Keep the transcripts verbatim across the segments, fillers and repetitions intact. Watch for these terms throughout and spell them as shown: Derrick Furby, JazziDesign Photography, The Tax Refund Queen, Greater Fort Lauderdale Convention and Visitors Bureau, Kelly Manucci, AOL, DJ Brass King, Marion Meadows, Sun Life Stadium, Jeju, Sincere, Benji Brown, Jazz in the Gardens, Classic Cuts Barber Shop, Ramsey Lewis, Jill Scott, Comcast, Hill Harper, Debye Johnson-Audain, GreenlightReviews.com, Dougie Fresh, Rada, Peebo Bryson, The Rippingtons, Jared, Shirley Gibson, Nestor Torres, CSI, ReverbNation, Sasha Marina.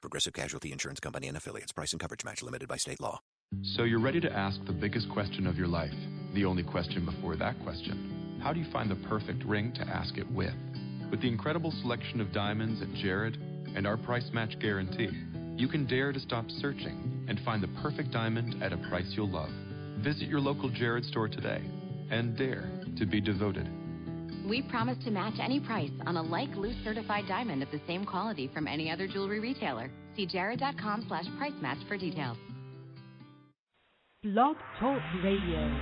Progressive Casualty Insurance Company and Affiliates. Price and coverage match limited by state law. So you're ready to ask the biggest question of your life, the only question before that question. How do you find the perfect ring to ask it with? With the incredible selection of diamonds at Jared and our price match guarantee, you can dare to stop searching and find the perfect diamond at a price you'll love. Visit your local Jared store today and dare to be devoted. We promise to match any price on a like loose certified diamond of the same quality from any other jewelry retailer. See jared.com slash price match for details. Blog Talk Radio.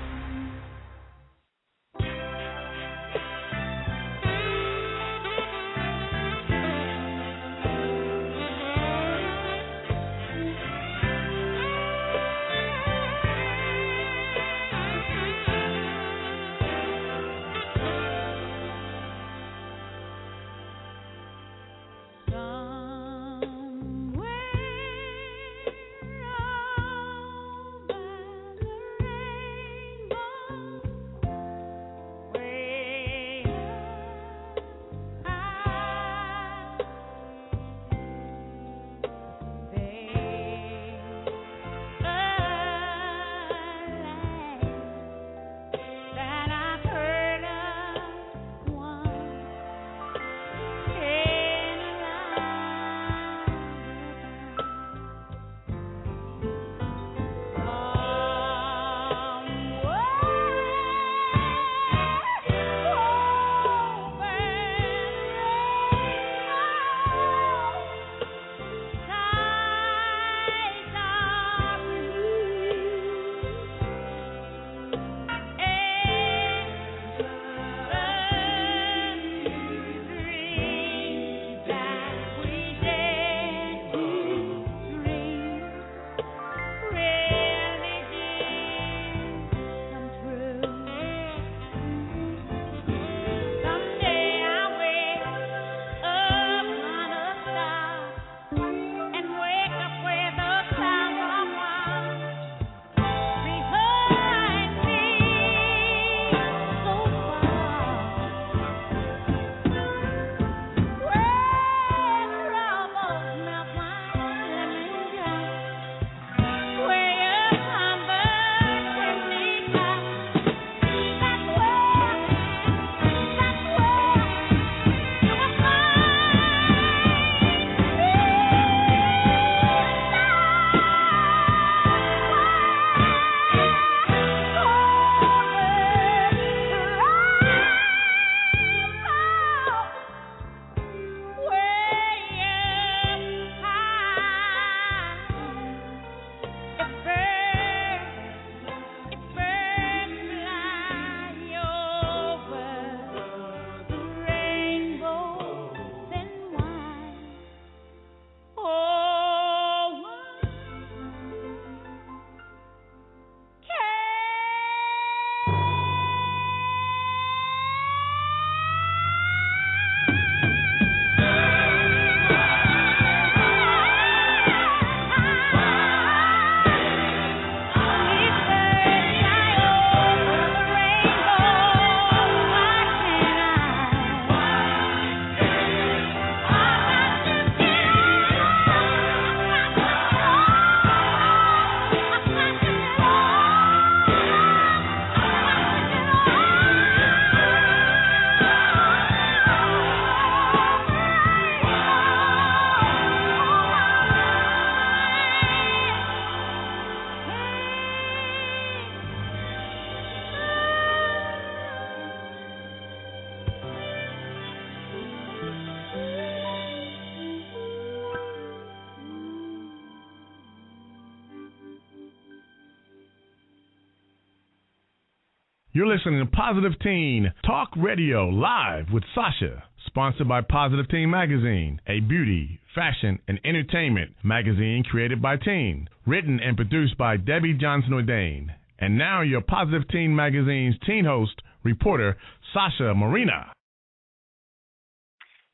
You're listening to Positive Teen Talk Radio live with Sasha, sponsored by Positive Teen Magazine, a beauty, fashion, and entertainment magazine created by teens. written and produced by Debye Johnson-Audain. And now your Positive Teen Magazine's teen host, reporter, Sasha Marina.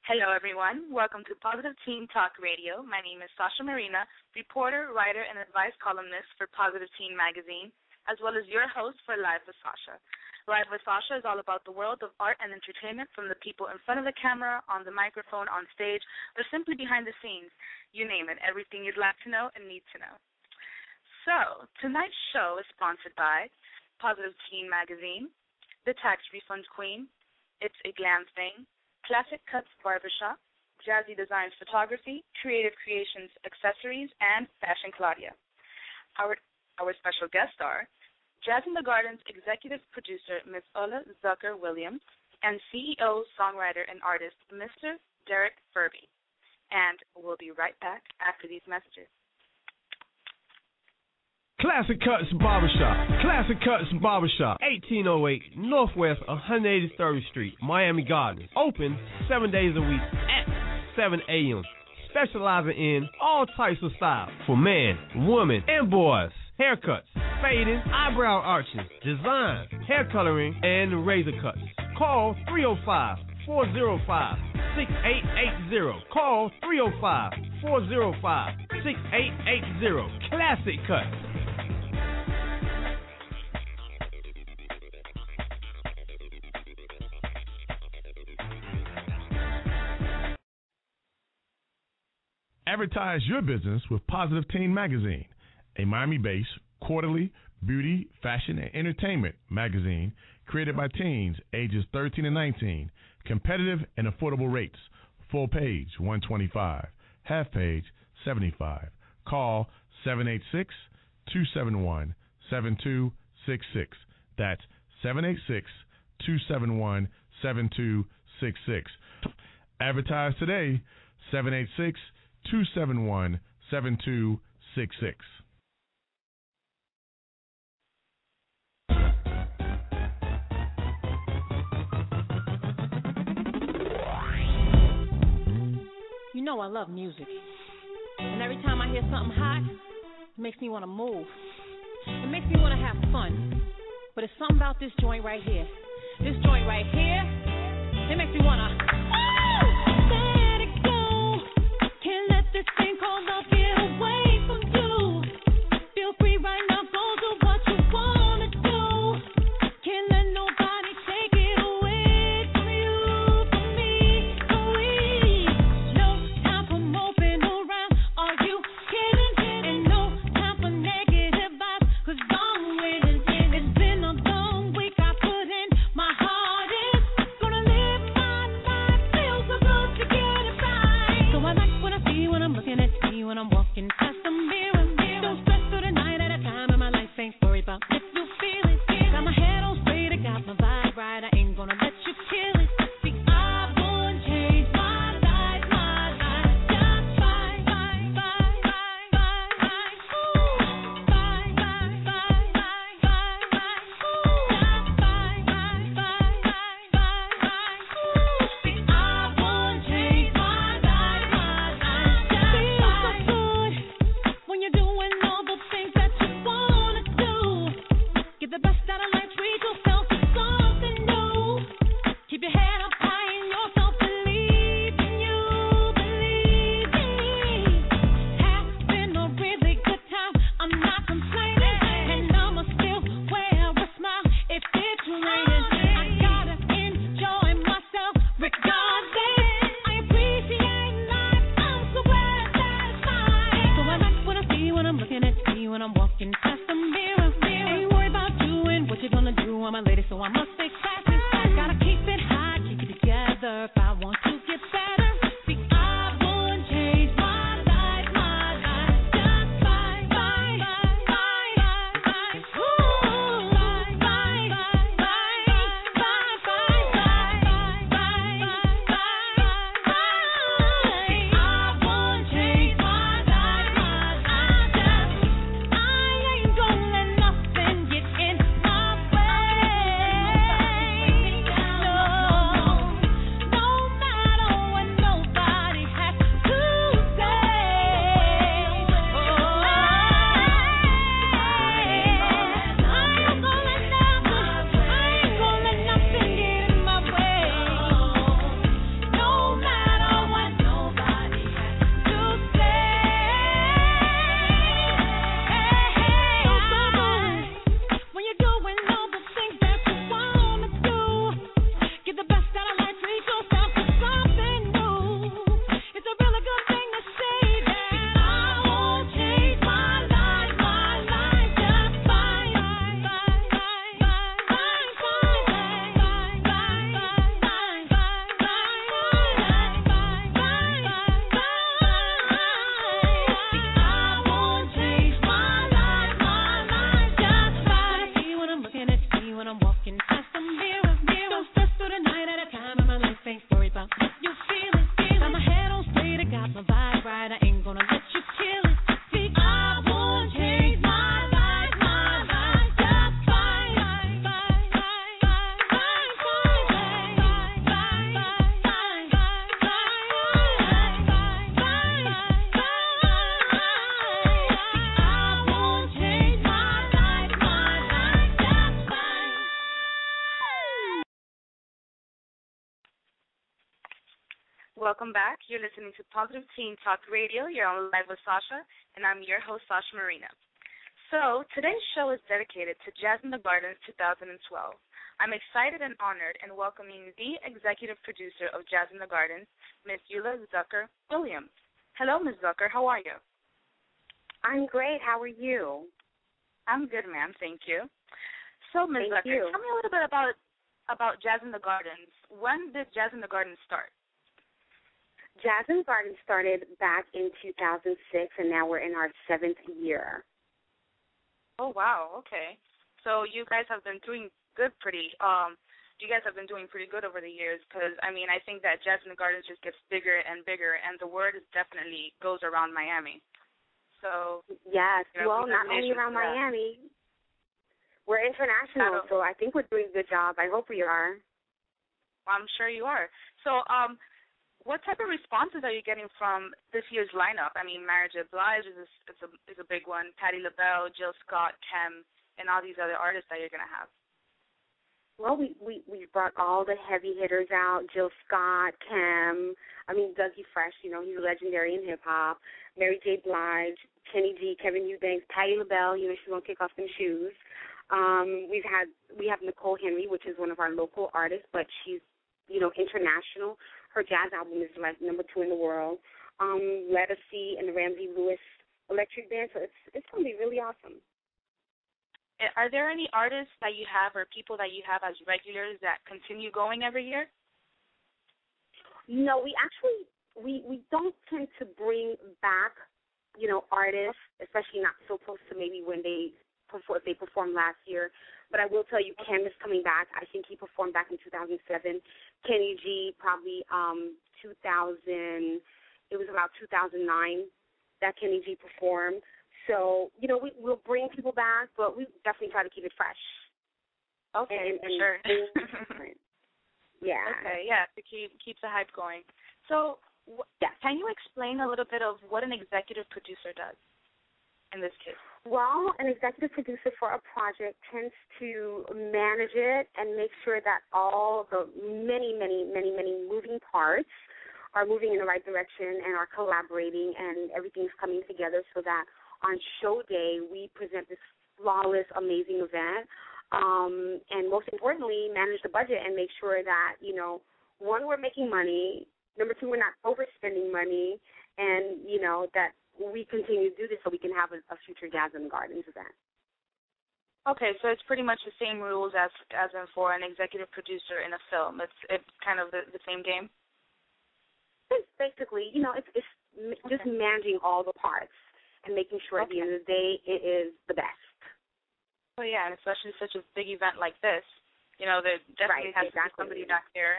Hello, everyone. Welcome to Positive Teen Talk Radio. My name is Sasha Marina, reporter, writer, and advice columnist for Positive Teen Magazine, as well as your host for Live with Sasha. Live with Sasha is all about the world of art and entertainment, from the people in front of the camera, on the microphone, on stage, or simply behind the scenes. You name it, everything you'd like to know and need to know. So, tonight's show is sponsored by Positive Teen Magazine, The Tax Refund Queen, It's A Glam Thing, Classic Cuts Barber Shop, JazziDesign Photography, Kreative Kreations Accessories, and Fashion Claudia. Our, our special guests are Jazz in the Gardens executive producer, Miz Eula Zucker-Williams, and C E O, songwriter, and artist, Mister Derrick Furby. And we'll be right back after these messages. Classic Cuts Barber Shop. Classic Cuts Barber Shop. eighteen oh eight Northwest one hundred eighty-third Street, Miami Gardens. Open seven days a week at seven a.m. Specializing in all types of style for men, women, and boys. Haircuts, fading, eyebrow arches, design, hair coloring, and razor cuts. Call three oh five, four oh five, six eight eight zero. Call three oh five, four oh five, six eight eight zero. Classic Cuts. Advertise your business with Positive Teen Magazine, a Miami-based quarterly beauty, fashion, and entertainment magazine created by teens ages thirteen and nineteen. Competitive and affordable rates. Full page, one twenty-five. Half page, seventy-five. Call seven eight six, two seven one, seven two six six. That's seven eight six, two seven one, seven two six six. Advertise today, seven eight six, two seven one, seven two six six. two seven one, seven two six six. You know I love music. And every time I hear something hot, it makes me want to move. It makes me want to have fun. But it's something about this joint right here. This joint right here, it makes me want to... Welcome back. You're listening to Positive Teen Talk Radio. You're on Live with Sasha, and I'm your host, Sasha Marina. So today's show is dedicated to Jazz in the Gardens twenty twelve. I'm excited and honored in welcoming the executive producer of Jazz in the Gardens, Miz Eula Zucker-Williams. Hello, Miz Zucker. How are you? I'm great. How are you? I'm good, ma'am. Thank you. So, Miz Zucker, you. tell me a little bit about about Jazz in the Gardens. When did Jazz in the Gardens start? Jazz in the Gardens started back in two thousand six, and now we're in our seventh year. Oh, wow, okay. So you guys have been doing good pretty, um, you guys have been doing pretty good over the years because, I mean, I think that Jazz in the Gardens just gets bigger and bigger, and the word is definitely goes around Miami. So Yes, you know, well, not only around Miami. We're international, so I think we're doing a good job. I hope we are. I'm sure you are. So um, what type of responses are you getting from this year's lineup? I mean, Mary J. Blige is a, is a, is a big one, Patti LaBelle, Jill Scott, Kem, and all these other artists that you're going to have. Well, we, we, we brought all the heavy hitters out, Jill Scott, Kem, I mean, Dougie Fresh, you know, he's legendary in hip-hop, Mary J. Blige, Kenny G, Kevin Eubanks, Patti LaBelle, you know, she's going to kick off some shoes. Um, we've had, we have Nicole Henry, which is one of our local artists, but she's, you know, international. Her jazz album is like number two in the world. Um, Let Us See and the Ramsey Lewis Electric Band, so it's, it's going to be really awesome. Are there any artists that you have or people that you have as regulars that continue going every year? No, we actually, we, we don't tend to bring back, you know, artists, especially not so close to maybe when they perform, if they performed last year. But I will tell you, Kem is coming back. I think he performed back in two thousand seven. Kenny G, probably um, two thousand, it was about two thousand nine that Kenny G performed. So, you know, we, we'll bring people back, but we definitely try to keep it fresh. Okay, and, and sure. yeah. Okay, yeah, to keep, keep the hype going. So wh- yeah. Can you explain a little bit of what an executive producer does in this case? Well, an executive producer for a project tends to manage it and make sure that all the many, many, many, many moving parts are moving in the right direction and are collaborating and everything's coming together so that on show day, we present this flawless, amazing event, um, and most importantly, manage the budget and make sure that, you know, one, we're making money, number two, we're not overspending money, and, you know, that we continue to do this so we can have a, a future Jazz in the Gardens event. Okay, so it's pretty much the same rules as as in for an executive producer in a film. It's, it's kind of the, the same game? It's basically, you know, it's, it's okay. just managing all the parts and making sure okay. at the end of the day it is the best. Well, yeah, and especially such a big event like this, you know, there definitely right, has exactly. to be somebody back there.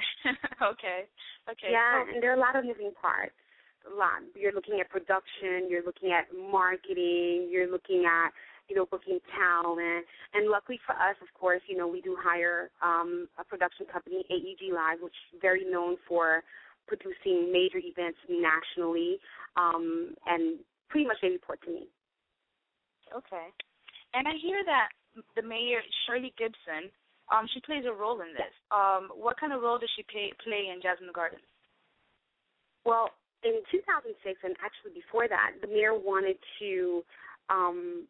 okay, okay. Yeah, cool. And there are a lot of moving parts, a lot. You're looking at production, you're looking at marketing, you're looking at, you know, booking talent. And luckily for us, of course, you know, we do hire um, a production company, A E G Live, which is very known for producing major events nationally um, and pretty much they report to me. Okay. And I hear that the mayor, Shirley Gibson, um, she plays a role in this. Um, what kind of role does she pay, play in Jazz in the Gardens? Well, in two thousand six, and actually before that, the mayor wanted to um,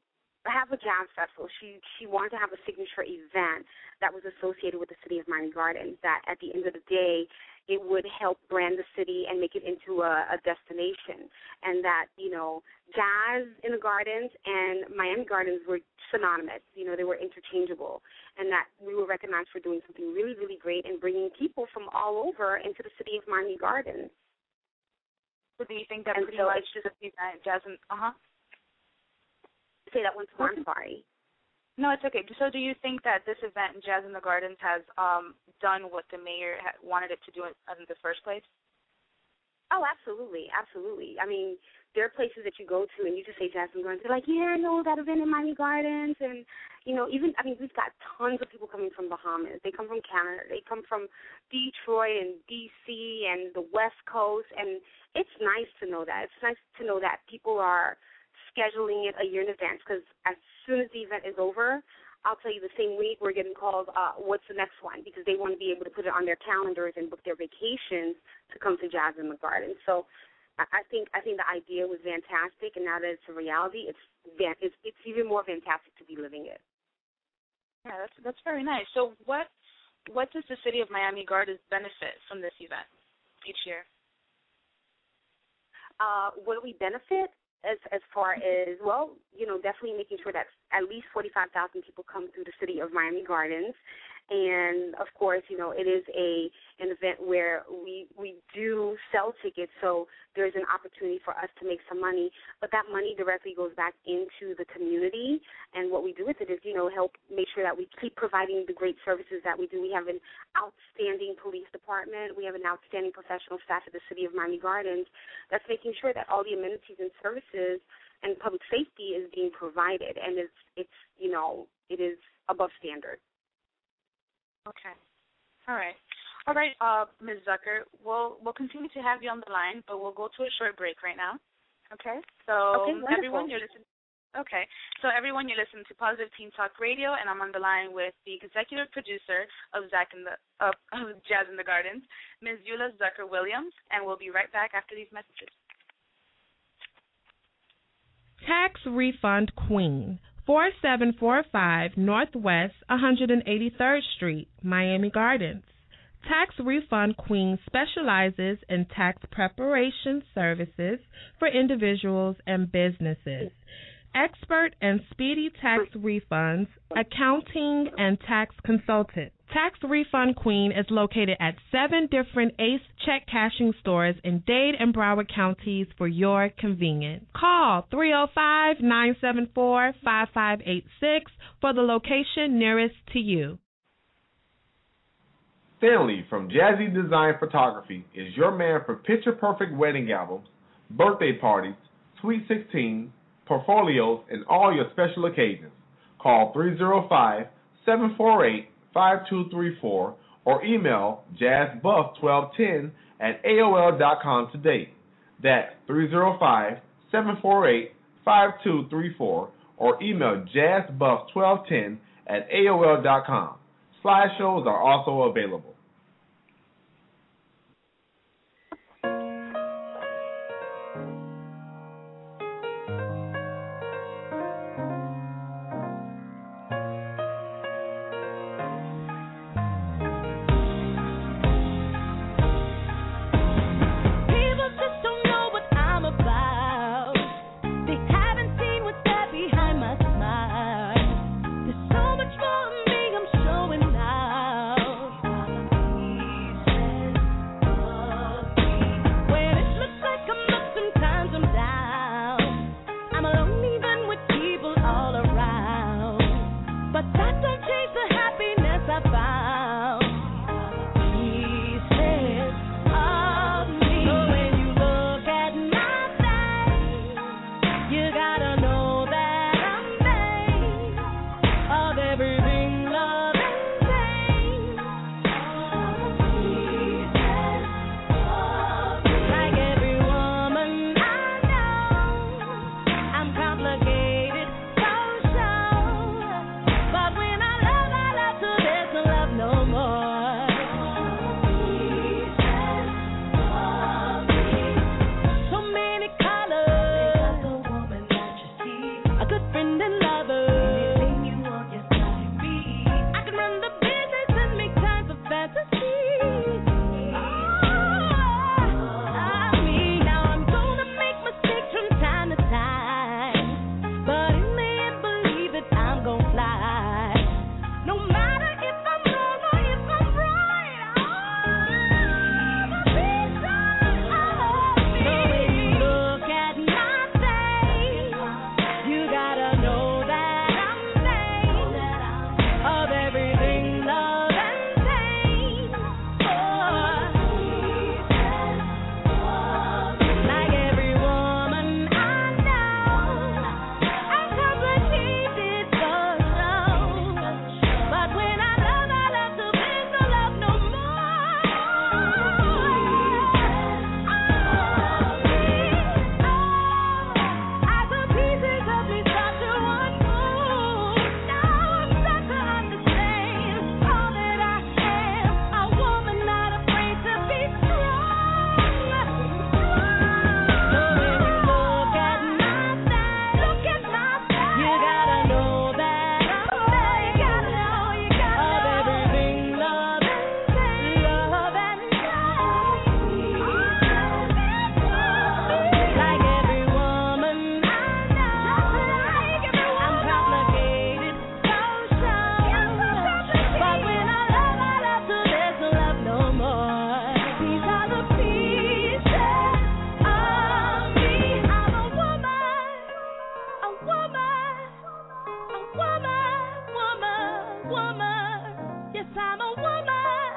have a jazz festival. She she wanted to have a signature event that was associated with the city of Miami Gardens, that at the end of the day, it would help brand the city and make it into a, a destination, and that, you know, Jazz in the Gardens and Miami Gardens were synonymous. You know, they were interchangeable, and that we were recognized for doing something really, really great and bringing people from all over into the city of Miami Gardens. So do you think that and pretty so much just Jazz in uh-huh. Say that once more, I'm sorry. No, it's okay. So do you think that this event, Jazz in the Gardens, has um, done what the mayor had wanted it to do in, in the first place? Oh, absolutely, absolutely. I mean, there are places that you go to and you just say Jazz in the Gardens. They're like, yeah, I know that event in Miami Gardens. And, you know, even, I mean, we've got tons of people coming from Bahamas. They come from Canada. They come from Detroit and D C and the West Coast. And it's nice to know that. It's nice to know that people are scheduling it a year in advance because as soon as the event is over, I'll tell you the same week we're getting calls, uh, what's the next one? Because they want to be able to put it on their calendars and book their vacations to come to Jazz in the Gardens. So I think I think the idea was fantastic, and now that it's a reality, it's it's, it's even more fantastic to be living it. Yeah, that's that's very nice. So what what does the City of Miami Gardens benefit from this event each year? Uh, what do we benefit? As as far as, well, you know, definitely making sure that at least forty-five thousand people come through the City of Miami Gardens. And, of course, you know, it is a an event where we we do sell tickets, so there's an opportunity for us to make some money. But that money directly goes back into the community, and what we do with it is, you know, help make sure that we keep providing the great services that we do. We have an outstanding police department. We have an outstanding professional staff at the City of Miami Gardens that's making sure that all the amenities and services and public safety is being provided, and it's, it's you know, it is above standard. Okay. All right. All right, uh, Miz Zucker, we'll we'll continue to have you on the line, but we'll go to a short break right now. Okay? So okay, everyone you're listening Okay. So everyone you're listening to Positive Teen Talk Radio, and I'm on the line with the executive producer of Zack in the of, of Jazz in the Gardens, Miz Eula Zucker-Williams, and we'll be right back after these messages. Tax Refund Queen. forty-seven forty-five Northwest one hundred eighty-third Street, Miami Gardens. Tax Refund Queen specializes in tax preparation services for individuals and businesses. Expert and speedy tax refunds, accounting and tax consultant. Tax Refund Queen is located at seven different ACE check cashing stores in Dade and Broward counties for your convenience. Call three oh five, nine seven four, five five eight six for the location nearest to you. Stanley from JazziDesign Photography is your man for picture-perfect wedding albums, birthday parties, sweet sixteen, portfolios, and all your special occasions. Call three oh five, seven four eight, five two three four five two three four or email jazzbuff twelve ten at A O L dot com today. That's three oh five, seven four eight, five two three four or email jazzbuff twelve ten at A O L dot com. Slideshows are also available. woman. Yes, I'm a woman.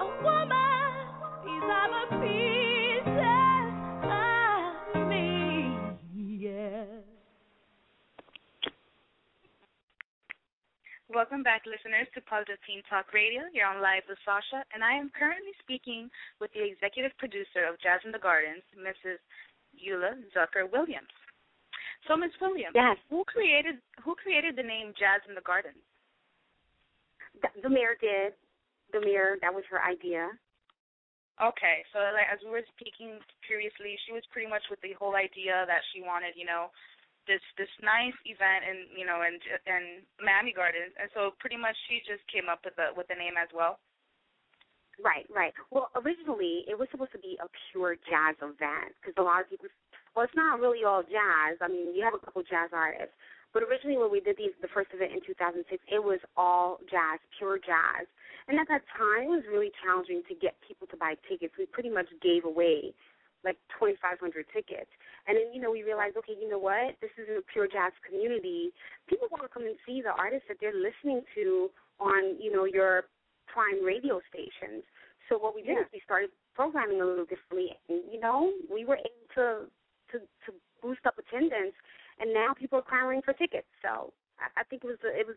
A woman. These are the pieces of me. Yes. Welcome back, listeners, to Positive Teen Talk Radio. You're on Live with Sasha, and I am currently speaking with the executive producer of Jazz in the Gardens, Missus Eula Zucker-Williams. So, Miz Williams, yes. who created who created the name Jazz in the Gardens? The, the mayor did. The mayor, that was her idea. Okay, so like, as we were speaking previously, she was pretty much with the whole idea that she wanted, you know, this this nice event and you know and and Miami Gardens, and so pretty much she just came up with the with the name as well. Right, right. Well, originally it was supposed to be a pure jazz event because a lot of people. Well, it's not really all jazz. I mean, you have a couple jazz artists, but originally when we did these, the first event in two thousand six, it was all jazz, pure jazz, and at that time it was really challenging to get people to buy tickets. We pretty much gave away like twenty-five hundred tickets. And then, you know, we realized, okay, you know what? This is a pure jazz community. People want to come and see the artists that they're listening to on, you know, your prime radio stations. So what we did yeah. is we started programming a little differently. And, you know, we were able to, to, to boost up attendance, and now people are clamoring for tickets. So I, I think it was, it was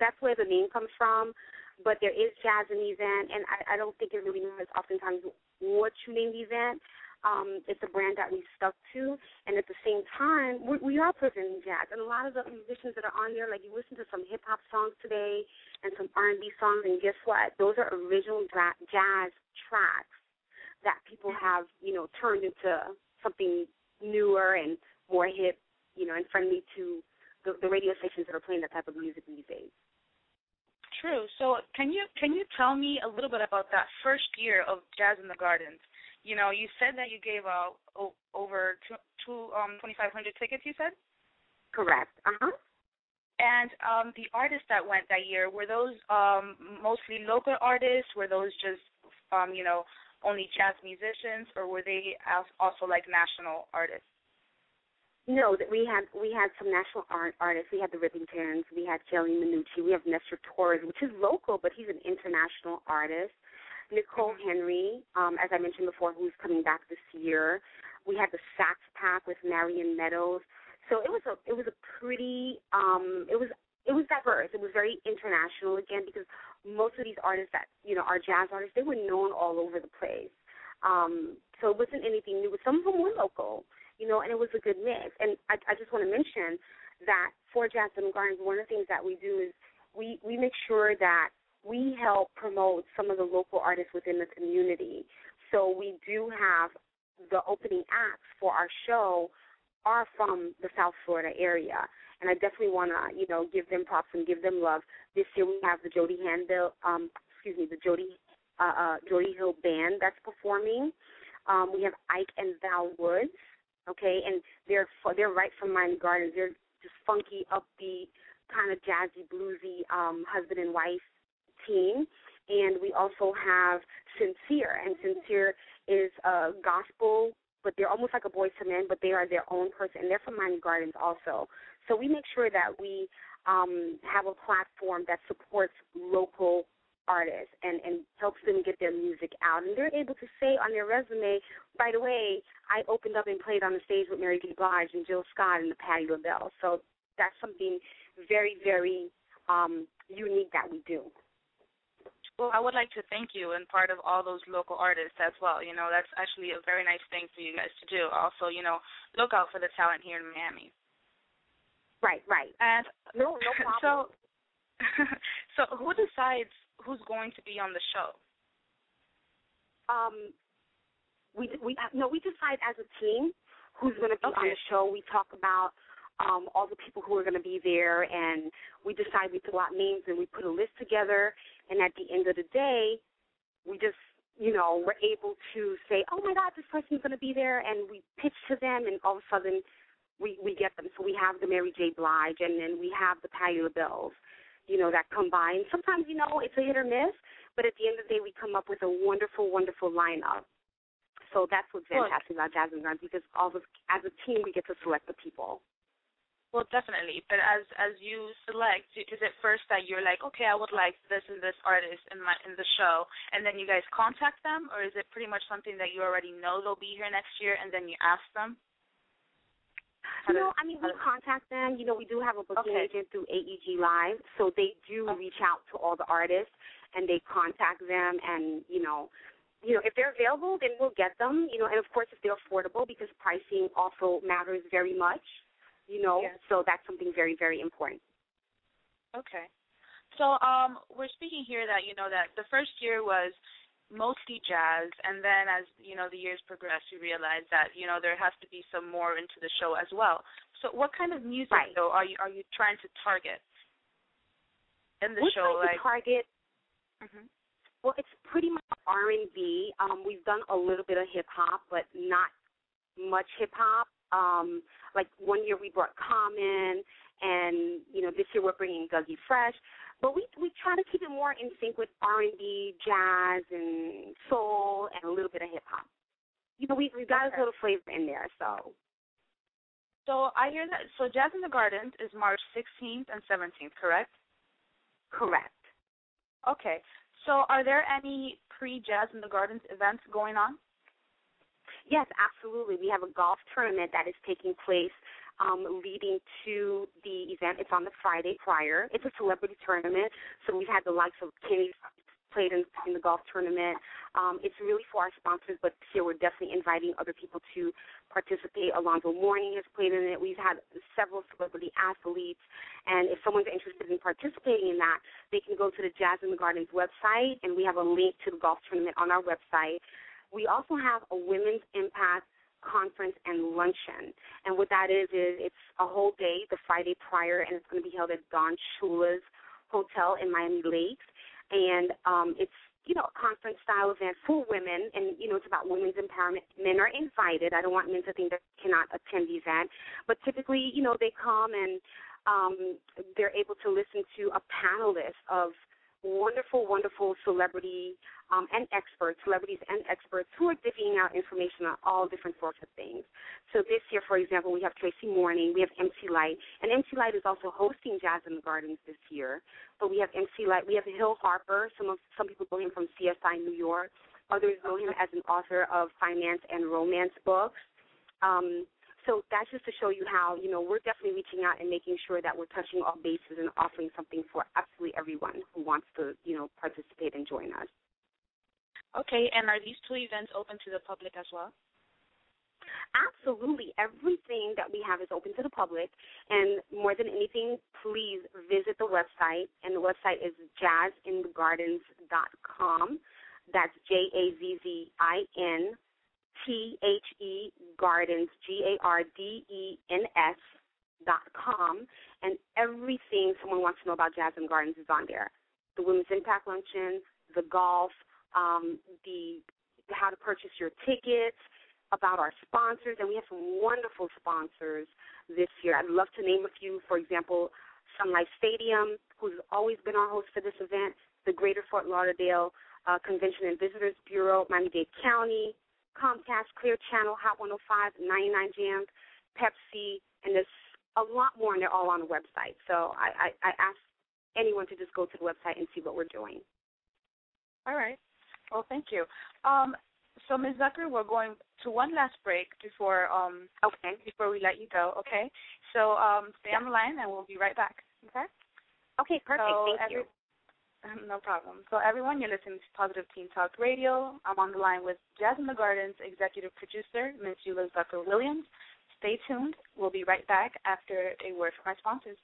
that's where the name comes from. But there is jazz in the event, and I, I don't think it really matters oftentimes what you name the event. Um, it's a brand that we stuck to, and at the same time, we, we are presenting jazz. And a lot of the musicians that are on there, like you listen to some hip-hop songs today and some R and B songs, and guess what? Those are original dra- jazz tracks that people have, you know, turned into something newer and more hip, you know, and friendly to the, the radio stations that are playing that type of music these days. True. So can you can you tell me a little bit about that first year of Jazz in the Gardens? You know, you said that you gave out uh, over two, two, um, twenty-five hundred tickets, you said? Correct. Uh-huh. And um, the artists that went that year, were those um, mostly local artists? Were those just, um, you know, only jazz musicians, or were they also like national artists? No, we had we had some national art artists. We had the Rippingtons. We had Kelly Manucci. We have Nestor Torres, which is local, but he's an international artist. Nicole Henry, um, as I mentioned before, who's coming back this year. We had the sax pack with Marion Meadows. So it was a it was a pretty um, it was it was diverse. It was very international again because most of these artists that you know are jazz artists, they were known all over the place. Um, so it wasn't anything new. Some of them were local, you know, and it was a good mix. And I, I just want to mention that for Jazz in the Gardens, one of the things that we do is we, we make sure that we help promote some of the local artists within the community. So we do have the opening acts for our show are from the South Florida area. And I definitely want to, you know, give them props and give them love. This year we have the Jody Handel, um, excuse me, the Jody, uh, uh, Jody Hill Band that's performing. Um, we have Ike and Val Woods, okay, and they're they're right from Miami Gardens. They're just funky, upbeat, kind of jazzy, bluesy um, husband and wife team, and we also have Sincere, and Sincere is uh, gospel, but they're almost like a Boyz two Men, but they are their own person, and they're from Miami Gardens also. So we make sure that we um, have a platform that supports local artists and, and helps them get their music out, and they're able to say on their resume, by the way, I opened up and played on the stage with Mary J. Blige and Jill Scott and Patti LaBelle. So that's something very, very um, unique that we do. Well, I would like to thank you and part of all those local artists as well. You know, that's actually a very nice thing for you guys to do. Also, you know, look out for the talent here in Miami. Right, right. And no, no problem. So, so who decides who's going to be on the show? Um, we we no, we decide as a team who's going to be okay. on the show. We talk about. Um, all the people who are going to be there, and we decide, we throw out names, and we put a list together, and at the end of the day, we just, you know, we're able to say, oh, my God, this person's going to be there, and we pitch to them, and all of a sudden we, we get them. So we have the Mary J. Blige, and then we have the Patti LaBelle's, you know, that come by. And sometimes, you know, it's a hit or miss, but at the end of the day, we come up with a wonderful, wonderful lineup. So that's what's fantastic about Jazz in the Gardens, because all of, as a team, we get to select the people. Well, definitely. But as as you select, is it first that you're like, okay, I would like this and this artist in my in the show, and then you guys contact them, or is it pretty much something that you already know they'll be here next year, and then you ask them? How no, does, I mean, we contact them. You know, we do have a booking okay. agent through A E G Live, so they do okay. reach out to all the artists, and they contact them, and, you know, you know, if they're available, then we'll get them, you know, and, of course, if they're affordable, because pricing also matters very much. You know, yes. So that's something very, very important. Okay. So um, we're speaking here that, you know, that the first year was mostly jazz, and then as, you know, the years progressed, you realize that, you know, there has to be some more into the show as well. So what kind of music, right. though, are you are you trying to target in the We're show? Trying like to target, mm-hmm. well, it's pretty much R and B. Um, we've done a little bit of hip-hop, but not much hip-hop. Um, like one year we brought Common, and, you know, this year we're bringing Dougie Fresh. But we we try to keep it more in sync with R and B, jazz, and soul, and a little bit of hip-hop. You know, we, we've got okay. a little flavor in there, so. So I hear that. So Jazz in the Gardens is March sixteenth and seventeenth, correct? Correct. Okay. So are there any pre-Jazz in the Gardens events going on? Yes, absolutely. We have a golf tournament that is taking place um, leading to the event. It's on the Friday prior. It's a celebrity tournament, so we've had the likes of Kenny played in, in the golf tournament. Um, it's really for our sponsors, but here we're definitely inviting other people to participate. Alonzo Mourning has played in it. We've had several celebrity athletes, and if someone's interested in participating in that, they can go to the Jazz in the Gardens website, and we have a link to the golf tournament on our website. We also have a Women's Impact Conference and Luncheon. And what that is is it's a whole day, the Friday prior, and it's going to be held at Don Shula's Hotel in Miami Lakes. And um, it's, you know, a conference-style event for women, and, you know, it's about women's empowerment. Men are invited. I don't want men to think that they cannot attend the event. But typically, you know, they come and um, they're able to listen to a panelist of wonderful, wonderful celebrity um, and experts, celebrities and experts who are divvying out information on all different sorts of things. So this year, for example, we have Tracy Morning, we have M C Light, and M C Light is also hosting Jazz in the Gardens this year. But we have M C Light, we have Hill Harper, some of, some people know him from C S I New York, others know him as an author of finance and romance books. Um, so that's just to show you how, you know, we're definitely reaching out and making sure that we're touching all bases and offering something for absolutely everyone who wants to, you know, participate and join us. Okay, and are these two events open to the public as well? Absolutely. Everything that we have is open to the public, and more than anything, please visit the website, and the website is jazz in the gardens dot com. That's J A Z Z I N. T H E Gardens, G A R D E N S dot com, and everything someone wants to know about Jazz in the Gardens is on there. The Women's Impact Luncheon, the golf, um, the how to purchase your tickets, about our sponsors, and we have some wonderful sponsors this year. I'd love to name a few, for example, Sun Life Stadium, who's always been our host for this event, the Greater Fort Lauderdale uh, Convention and Visitors Bureau, Miami-Dade County, Comcast, Clear Channel, Hot one oh five, ninety-nine Jams, Pepsi, and there's a lot more, and they're all on the website. So I, I, I ask anyone to just go to the website and see what we're doing. All right. Well, thank you. Um, so, Miz Zucker, we're going to one last break before um, okay. before we let you go, okay? So um, stay yeah. on the line, and we'll be right back, okay? Okay, perfect. So thank every- you. No problem. So, everyone, you're listening to Positive Teen Talk Radio. I'm on the line with Jazz in the Gardens executive producer, Miz Eula Zucker-Williams. Stay tuned. We'll be right back after a word from our sponsors.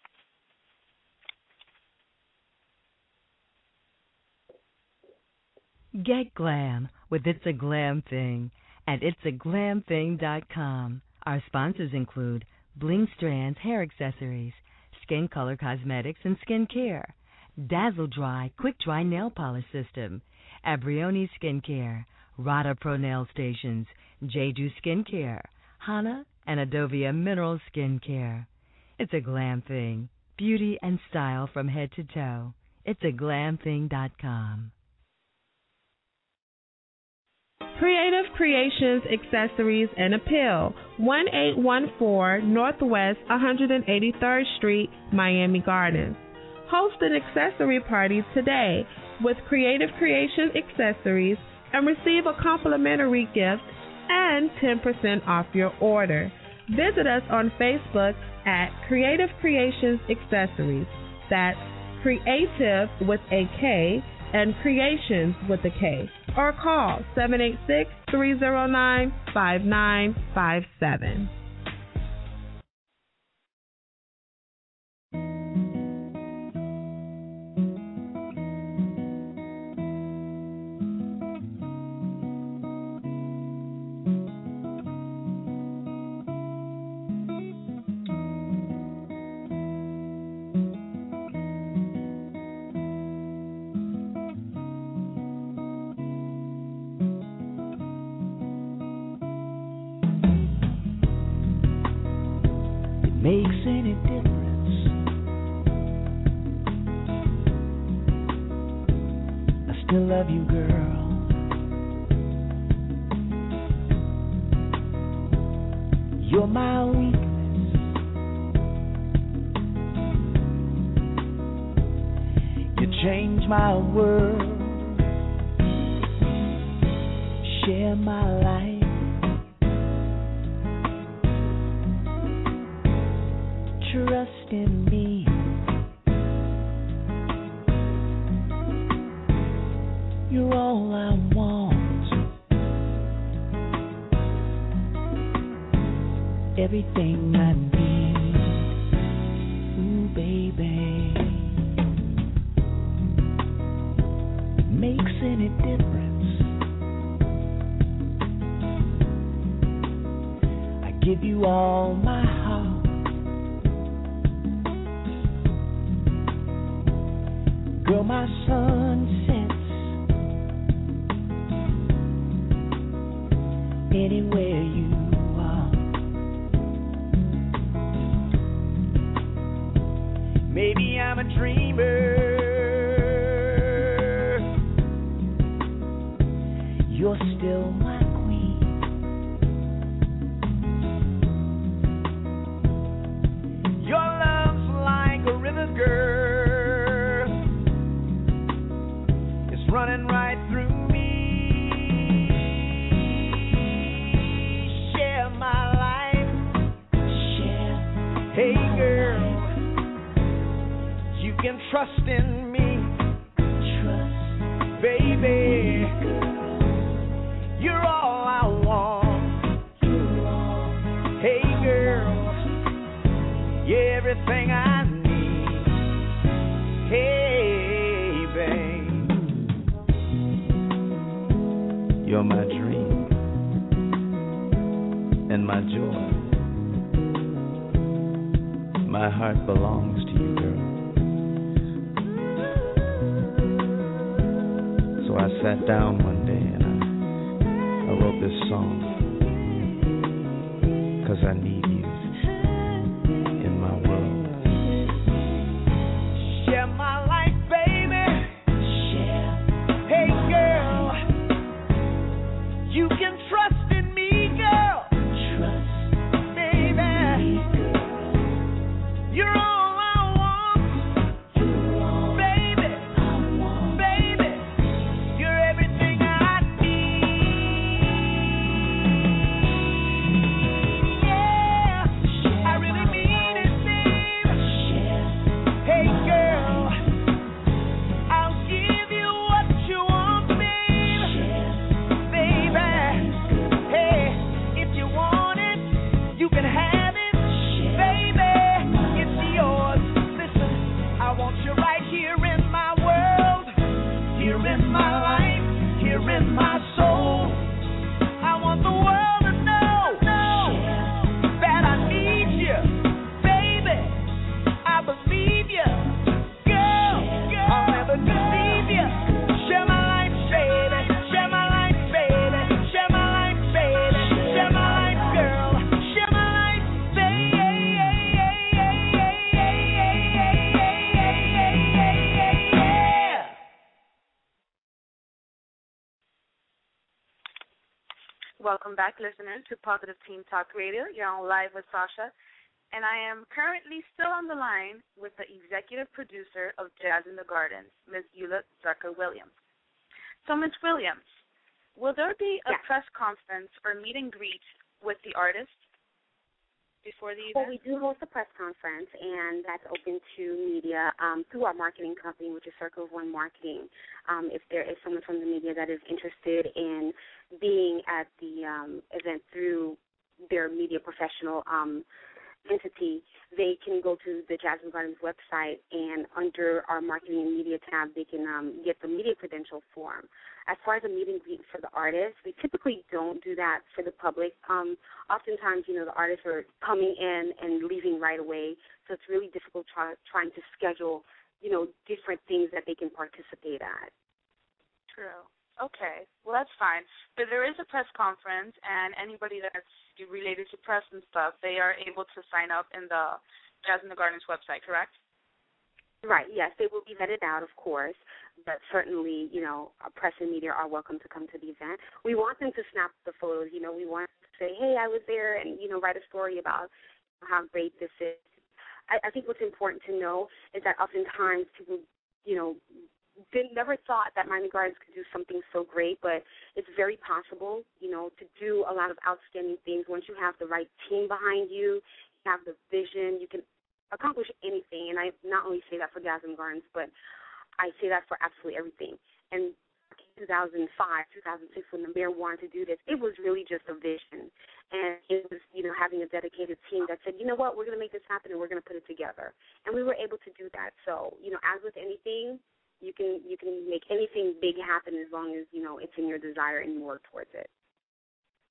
Get glam with It's A Glam Thing at its a glam thing dot com. Our sponsors include Bling Strands Hair Accessories, Skin Color Cosmetics and Skin Care, Dazzle Dry Quick Dry Nail Polish System, Abrioni Skincare, Rada Pro Nail Stations, Jeju Skincare, Hana and Adovia Mineral Skincare. It's a glam thing. Beauty and style from head to toe. It's a glam thing dot com. Kreative Kreations Accessories and Apparel, eighteen fourteen Northwest one hundred eighty-third Street, Miami Gardens. Host an accessory party today with Kreative Kreations Accessories and receive a complimentary gift and ten percent off your order. Visit us on Facebook at Kreative Kreations Accessories. That's Creative with a K and Creations with a K. Or call seven eight six, three zero nine, five nine five seven. Welcome back, listeners, to Positive Teen Talk Radio. You're on Live with Sasha, and I am currently still on the line with the executive producer of Jazz in the Gardens, Miz Eula Zucker-Williams. So, Miz Williams, will there be a yes. press conference or meet and greet with the artist before the event? Well, we do host a press conference, and that's open to media um, through our marketing company, which is Circle of One Marketing. Um, if there is someone from the media that is interested in being at the um, event through their media professional um, entity, they can go to the Jazz in the Gardens website, and under our marketing and media tab, they can um, get the media credential form. As far as a meet and greet for the artists, we typically don't do that for the public. Um, oftentimes, you know, the artists are coming in and leaving right away, so it's really difficult try, trying to schedule, you know, different things that they can participate at. True. Okay, well, that's fine. But there is a press conference, and anybody that's related to press and stuff, they are able to sign up in the Jazz in the Gardens website, correct? Right, yes. They will be vetted out, of course, but certainly, you know, press and media are welcome to come to the event. We want them to snap the photos. You know, we want to say, hey, I was there, and, you know, write a story about how great this is. I, I think what's important to know is that oftentimes people, you know, they never thought that Miami Gardens could do something so great, but it's very possible, you know, to do a lot of outstanding things. Once you have the right team behind you, you have the vision, you can accomplish anything. And I not only say that for Jazz in the Gardens, but I say that for absolutely everything. And two thousand five, two thousand six, when the mayor wanted to do this, it was really just a vision. And it was, you know, having a dedicated team that said, you know what, we're going to make this happen and we're going to put it together. And we were able to do that. So, you know, as with anything, You can you can make anything big happen as long as, you know, it's in your desire and you work towards it.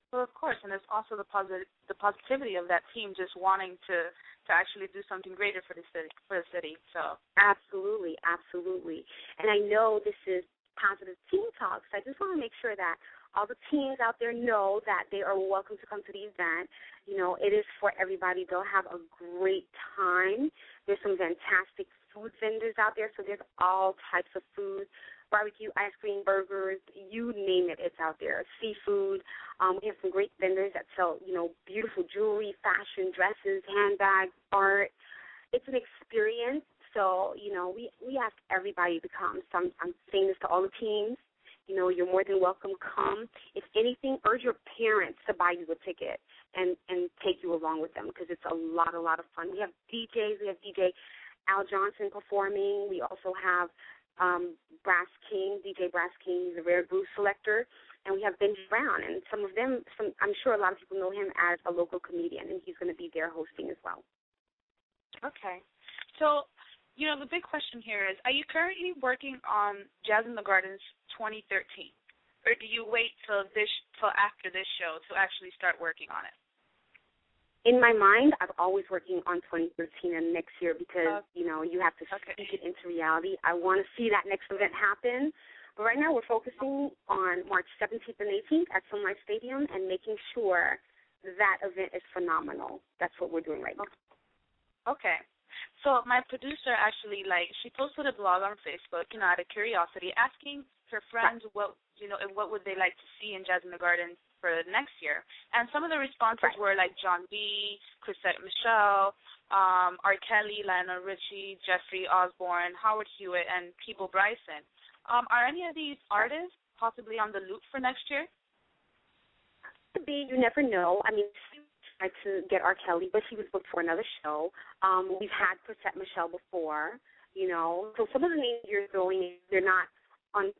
Well, of course, and there's also the posit- the positivity of that team just wanting to, to actually do something greater for the city for the city. So absolutely, absolutely. And I know this is Positive Teen Talks. So I just want to make sure that all the teens out there know that they are welcome to come to the event. You know, it is for everybody. They'll have a great time. There's some fantastic food vendors out there, so there's all types of food, barbecue, ice cream, burgers, you name it, it's out there, seafood. Um, we have some great vendors that sell, you know, beautiful jewelry, fashion, dresses, handbags, art. It's an experience, so, you know, we, we ask everybody to come. So I'm, I'm saying this to all the teens. You know, you're more than welcome. Come. If anything, urge your parents to buy you a ticket and, and take you along with them because it's a lot, a lot of fun. We have D Js. We have D J Al Johnson performing. We also have um, Brass King, D J Brass King. He's a rare groove selector. And we have Benji Brown. And some of them, some, I'm sure a lot of people know him as a local comedian, and he's going to be there hosting as well. Okay. So, you know, the big question here is, are you currently working on Jazz in the Gardens twenty thirteen? Or do you wait till this, till after this show to actually start working on it? In my mind, I'm always working on twenty thirteen and next year because, uh, you know, you have to okay. speak it into reality. I want to see that next event happen. But right now we're focusing on March seventeenth and eighteenth at Sun Life Stadium and making sure that event is phenomenal. That's what we're doing right now. Okay. So my producer actually, like, she posted a blog on Facebook, you know, out of curiosity, asking her friends right. what, you know, what would they like to see in Jazz in the Gardens for next year. And some of the responses right. were like John B., Chrisette Michelle, um, R. Kelly, Lionel Richie, Jeffrey Osborne, Howard Hewitt, and Peebo Bryson. Um, are any of these artists possibly on the loop for next year? Could be. You never know. I mean, she tried to get R. Kelly, but she was booked for another show. Um, we've had Chrisette Michelle before, you know. So some of the names you're throwing in, they're not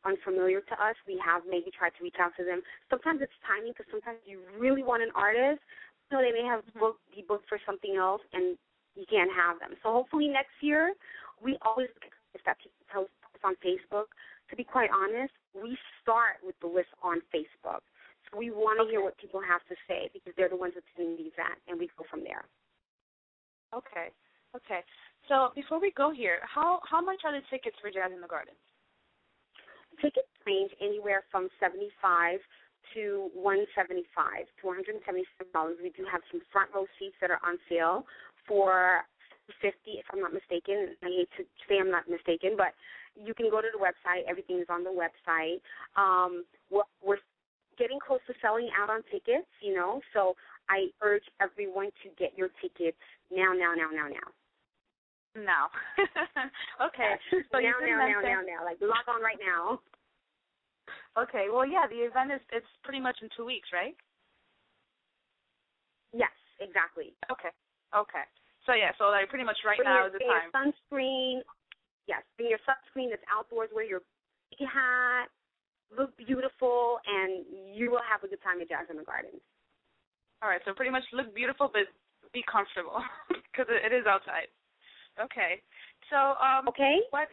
unfamiliar to us. We have maybe tried to reach out to them. Sometimes it's timing because sometimes you really want an artist, so they may have booked, be booked for something else, and you can't have them. So hopefully next year, we always if that people tell us on Facebook. To be quite honest, we start with the list on Facebook. So we want to okay. hear what people have to say because they're the ones attending the event, and we go from there. Okay. Okay. So before we go here, how, how much are the tickets for Jazz in the Gardens? Tickets range anywhere from seventy-five dollars to one hundred seventy-five dollars, two hundred seventy-five dollars. We do have some front row seats that are on sale for fifty dollars, if I'm not mistaken. I hate to say I'm not mistaken, but you can go to the website. Everything is on the website. Um, we're, we're getting close to selling out on tickets, you know, so I urge everyone to get your tickets now, now, now, now, now. Now. Okay. So now, now, now, now, now. Like, log on right now. Okay. Well, yeah, the event is it's pretty much in two weeks, right? Yes, exactly. Okay. Okay. So, yeah, so like pretty much right now is the time. Bring your sunscreen. Yes, bring your sunscreen that's outdoors, wear your big hat, look beautiful, and you will have a good time at Jazz in the Gardens. All right, so pretty much look beautiful, but be comfortable because it is outside. Okay. So um, okay. What?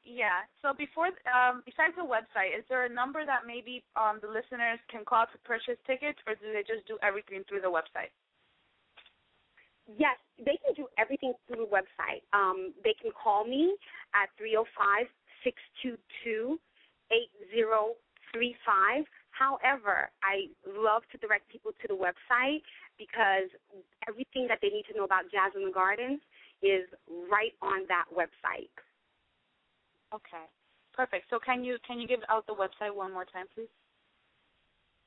Yeah. So before, um, besides the website, is there a number that maybe um, the listeners can call to purchase tickets, or do they just do everything through the website? Yes, they can do everything through the website. Um, they can call me at three oh five, six two two, eight oh three five. However, I love to direct people to the website because everything that they need to know about Jazz in the Gardens is right on that website. Okay, perfect. So can you can you give out the website one more time, please?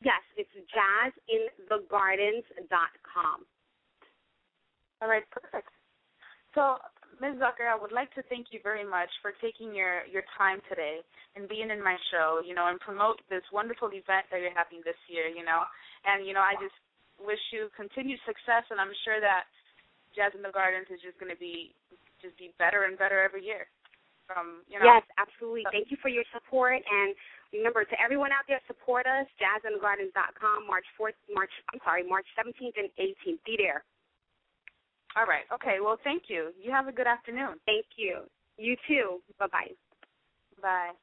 Yes, it's jazz in the gardens dot com. All right, perfect. So, Miz Zucker, I would like to thank you very much for taking your, your time today and being in my show, you know, and promote this wonderful event that you're having this year, you know. And, you know, I just wish you continued success, and I'm sure that Jazz in the Gardens is just going to be just be better and better every year. From, you know, yes, absolutely. So. Thank you for your support. And remember, to everyone out there, support us, jazz in the gardens dot com, March fourth, March, I'm sorry, March seventeenth and eighteenth. Be there. All right. Okay. Well, thank you. You have a good afternoon. Thank you. You too. Bye-bye. Bye.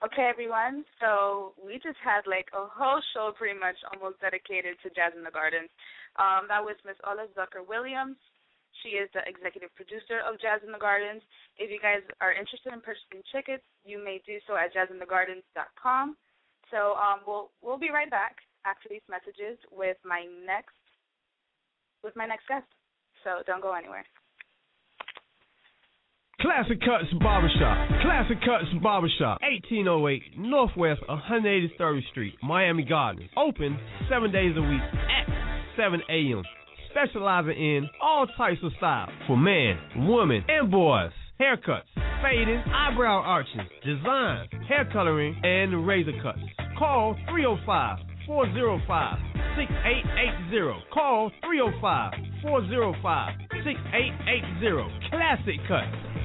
Okay, everyone. So we just had like a whole show pretty much almost dedicated to Jazz in the Gardens. Um, that was Miz Eula Zucker-Williams. She is the executive producer of Jazz in the Gardens. If you guys are interested in purchasing tickets, you may do so at jazz in the gardens dot com. So um, we'll we'll be right back after these messages with my next. With my next guest, so don't go anywhere. Classic Cuts Barber Shop. Classic Cuts Barber Shop, eighteen oh eight Northwest one hundred eighty-third Street, Miami Gardens. Open seven days a week at seven a.m. Specializing in all types of style for men, women, and boys. Haircuts, fading, eyebrow arches, design, hair coloring, and razor cuts. Call three oh five, four oh five, six eight eight zero. Call three oh five, four oh five, six eight eight zero. Classic Cuts.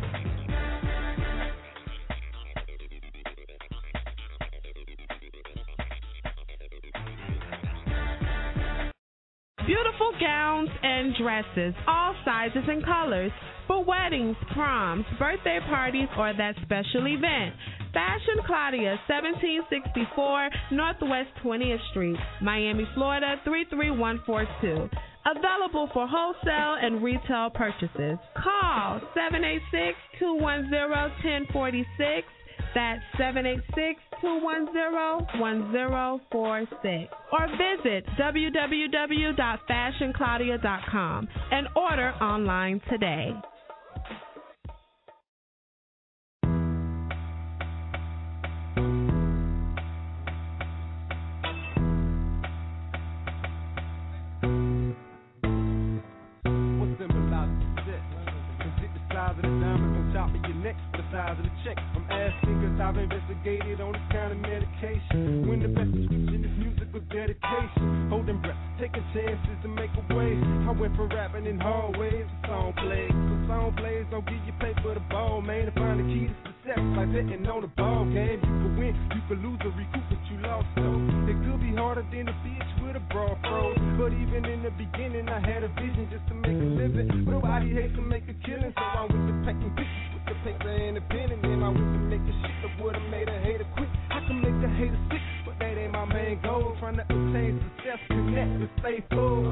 Beautiful gowns and dresses, all sizes and colors, for weddings, proms, birthday parties, or that special event. Fashion Claudia, seventeen sixty-four Northwest twentieth Street, Miami, Florida, three three one four two. Available for wholesale and retail purchases. Call seven eight six, two one zero, one zero four six. That's seven eight six, two one zero, one zero four six. Or visit w w w dot fashion claudia dot com and order online today. Of the check. I'm ass niggas, I've investigated on this kind of medication. When the best description is music with dedication. Holding breath, taking chances to make a way. I went from rapping in hallways to song plays. So song plays don't give you pay for the ball, man. To find the key to success, like betting on the ball game. You could win, you could lose or recoup what you lost, so it could be harder than a bitch with a broad throat. But even in the beginning, I had a vision just to make a living. Nobody hates to make a killing, so I went to packing bitches. The paper independent, then I went to make the shit that would've made a hater quit. I can make the hater sick, but that ain't my main goal. Trying to obtain success, connect, and stay full.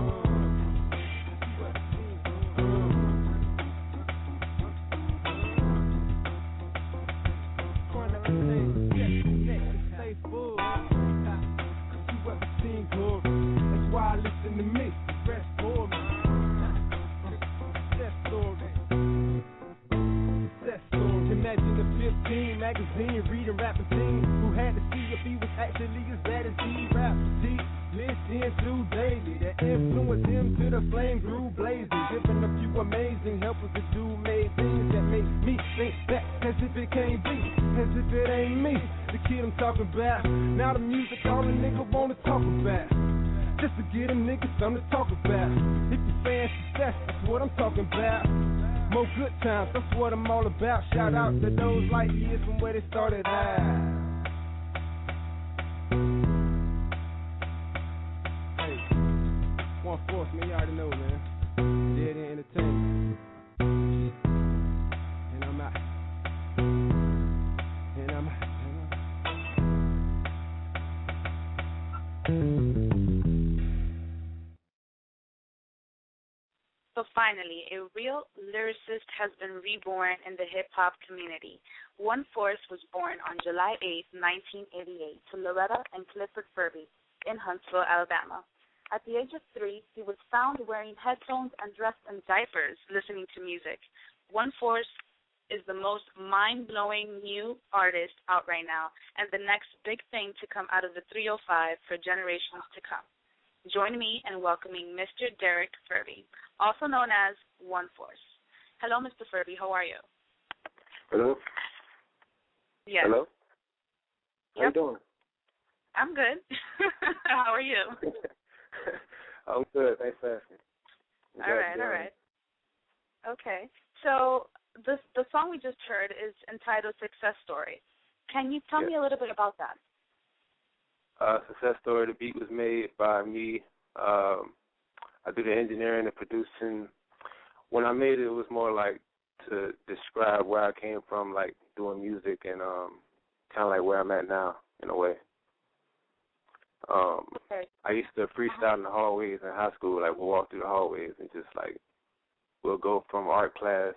Trying to obtain success, connect, and stay full. Cause you ever seen glory? That's why I listen to me. Rest for me. Success story. Imagine the fifteen magazine, reading, rapping, singing. Who had to see if he was actually as bad as he rapped? Deep, listening to daily. That influenced him to the flame grew blazing. Giving a few amazing helpers to do made things that make me think back as if it can't be, as if it ain't me. The kid I'm talking about. Now the music all a nigga wanna talk about. Just to get them niggas something to talk about. If you're saying success, that's what I'm talking about. More good times, that's what I'm all about. Shout out to those light years from where they started out. Hey, One Force, man, you already know, man. Dead End Entertainment. And I'm out. And I'm out. And I'm out. So finally, a real lyricist has been reborn in the hip-hop community. One Force was born on July eighth, nineteen eighty-eight, to Loretta and Clifford Furby in Huntsville, Alabama. At the age of three, he was found wearing headphones and dressed in diapers, listening to music. One Force is the most mind-blowing new artist out right now and the next big thing to come out of the three oh five for generations to come. Join me in welcoming Mister Derrick Furby, also known as One Force. Hello, Mister Furby. How are you? Hello. Yes. Hello. How yep. you doing? I'm good. How are you? I'm good. Thanks for asking. All Glad right. All right. Okay. So the the song we just heard is entitled "Success Story." Can you tell yes. me a little bit about that? Uh, Success Story, the beat was made by me. Um, I do the engineering and producing. When I made it, it was more like to describe where I came from, like doing music and um, kind of like where I'm at now in a way. Um, okay. I used to freestyle in the hallways in high school. Like, we'll walk through the hallways and just like we'll go from art class.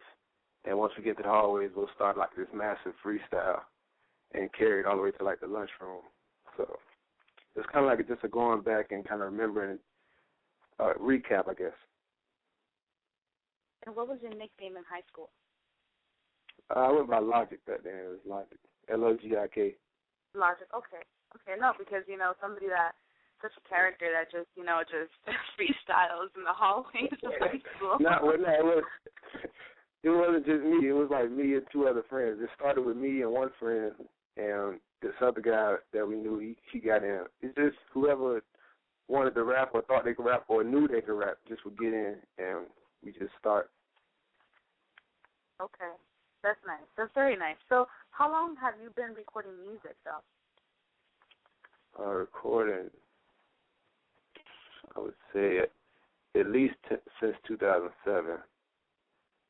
And once we get to the hallways, we'll start like this massive freestyle and carry it all the way to like the lunchroom. So it's kind of like just a going back and kind of remembering, uh, recap, I guess. And what was your nickname in high school? Uh, I went by Logic back then. It was Logic, L O G I K. Logic, okay. Okay, no, because, you know, somebody that, such a character that just, you know, just freestyles in the hallways of high school. No, well, no, it, was, it wasn't just me. It was like me and two other friends. It started with me and one friend, and this other guy that we knew, he, he got in. It's just whoever wanted to rap or thought they could rap or knew they could rap just would get in, and we just start. Okay. That's nice. That's very nice. So how long have you been recording music, though? Uh, recording, I would say at least t- since two thousand seven.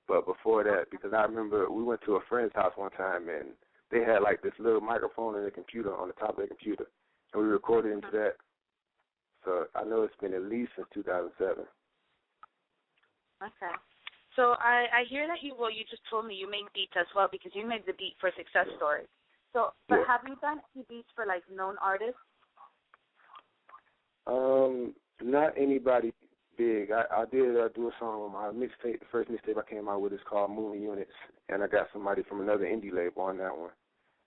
But before that, because I remember we went to a friend's house one time, and they had, like, this little microphone in the computer, on the top of the computer, and we recorded into that. So I know it's been at least since two thousand seven. Okay. So I, I hear that you, well, you just told me you make beats as well because you made the beat for Success Story. So, but yeah. have you done any beats for, like, known artists? Um, not anybody big. I, I did uh, do a song on my mixtape. The first mixtape I came out with is called Moving Units, and I got somebody from another indie label on that one.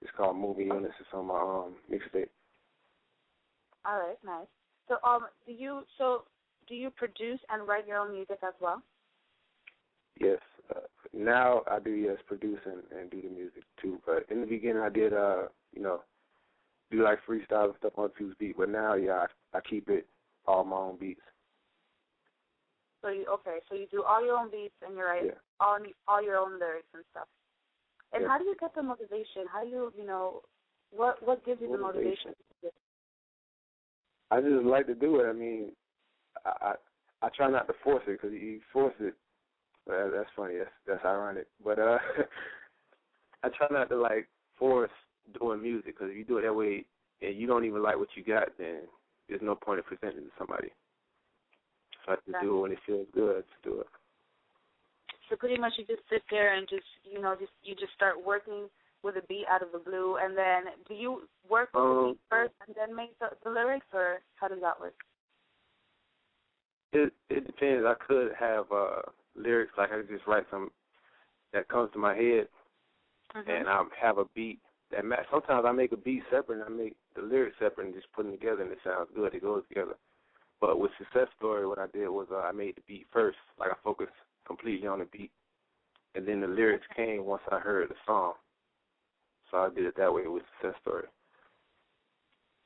It's called Movie Units. It's on my um, mixtape. All right, nice. So, um, do you so do you produce and write your own music as well? Yes. Uh, now I do yes, produce and, and do the music too. But in the beginning, I did uh, you know, do like freestyle and stuff on people's beat. But now, yeah, I, I keep it all my own beats. So you okay? So you do all your own beats and you write yeah. all all your own lyrics and stuff. And yeah. how do you get the motivation? How do you, you know, what what gives you the motivation? motivation? I just like to do it. I mean, I I, I try not to force it because you force it. Well, that's funny. That's, that's ironic. But uh, I try not to, like, force doing music because if you do it that way and you don't even like what you got, then there's no point in presenting it to somebody. So I just do it when it feels good to do it. So pretty much you just sit there and just, you know, just you just start working with a beat out of the blue, and then do you work with um, the beat first and then make the, the lyrics, or how does that work? It it depends. I could have uh, lyrics, like I could just write some that comes to my head, mm-hmm. and I have a beat. That sometimes I make a beat separate, and I make the lyrics separate, and just put them together, and it sounds good. It goes together. But with Success Story, what I did was uh, I made the beat first. Like, I focused completely on the beat, and then the lyrics came once I heard the song. So I did it that way with Success Story.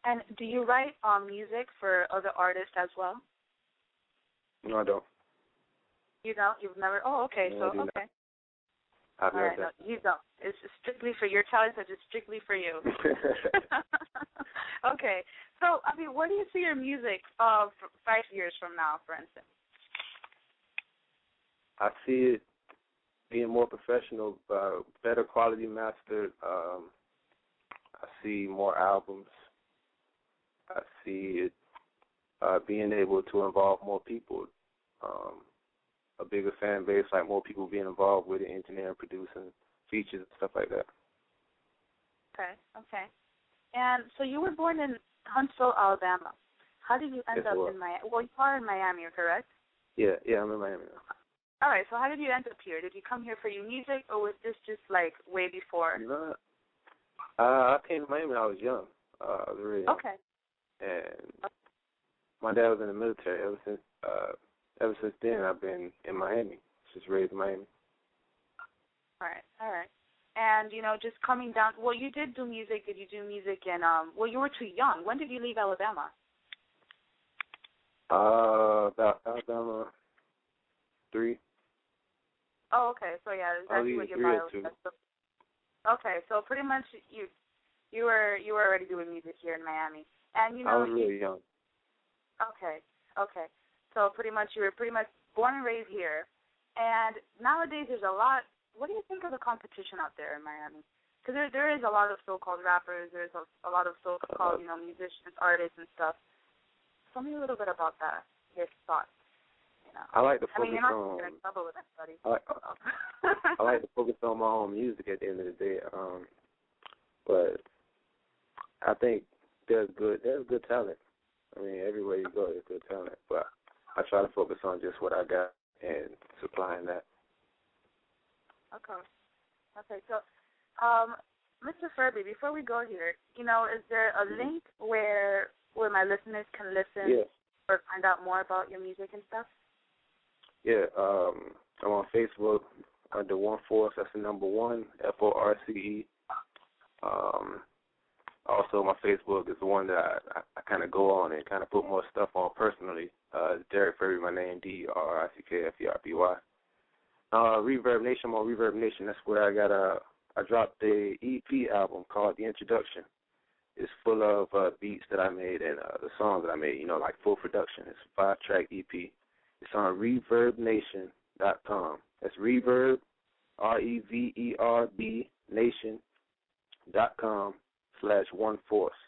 And do you write um, music for other artists as well? No, I don't. You don't? You've never? Oh, okay. No, so, okay. I've never done. No, you don't. It's strictly for your talents. It's strictly for you. Okay. So, I mean, where do you see your music uh, five years from now, for instance? I see it being more professional, uh, better quality mastered. Um, I see more albums. I see it uh, being able to involve more people, um, a bigger fan base, like more people being involved with it, engineering, producing, features, stuff like that. Okay, okay. And so you were born in Huntsville, Alabama. How did you end yes, up well. in Miami? Well, you are in Miami, correct? Yeah, yeah, I'm in Miami now. All right, so how did you end up here? Did you come here for your music, or was this just, like, way before? You know, uh, I came to Miami when I was young. Uh, I was really young. Okay. And my dad was in the military. Ever since uh, ever since then, I've been in Miami. Just raised in Miami. All right, all right. And, you know, just coming down, well, you did do music. Did you do music in, um, well, you were too young. When did you leave Alabama? Uh, about Alabama three. Oh, okay. So, yeah, exactly what your bio was. Okay, so pretty much you you were you were already doing music here in Miami. And you know, I was really you, young. Okay, okay. So pretty much you were pretty much born and raised here. And nowadays there's a lot. What do you think of the competition out there in Miami? Because there there is a lot of so-called rappers. There's a, a lot of so-called, you know, musicians, artists, and stuff. Tell me a little bit about that. Your thoughts. You know. I like to focus I mean, you're not on. Gonna get in trouble with anybody. I like, I like to focus on my own music at the end of the day. Um, but I think. There's good, there's good talent. I mean, everywhere you go, there's good talent. But I try to focus on just what I got and supplying that. Okay. Okay, so, um, Mister Furby, before we go here, you know, is there a mm-hmm. link where where my listeners can listen yeah. or find out more about your music and stuff? Yeah, um, I'm on Facebook under One Force. That's the number one, F O R C E. Um Also, my Facebook is the one that I, I, I kind of go on and kind of put more stuff on personally. Uh, Derrick Furby, my name, D R I C K F E R B Y. Uh, ReverbNation, I'm on ReverbNation. That's where I got a, I dropped the E P album called The Introduction. It's full of uh, beats that I made and uh, the songs that I made, you know, like full production. It's a five-track E P. It's on reverb nation dot com. That's Reverb, R E V E R B, nation dot com. Slash one force,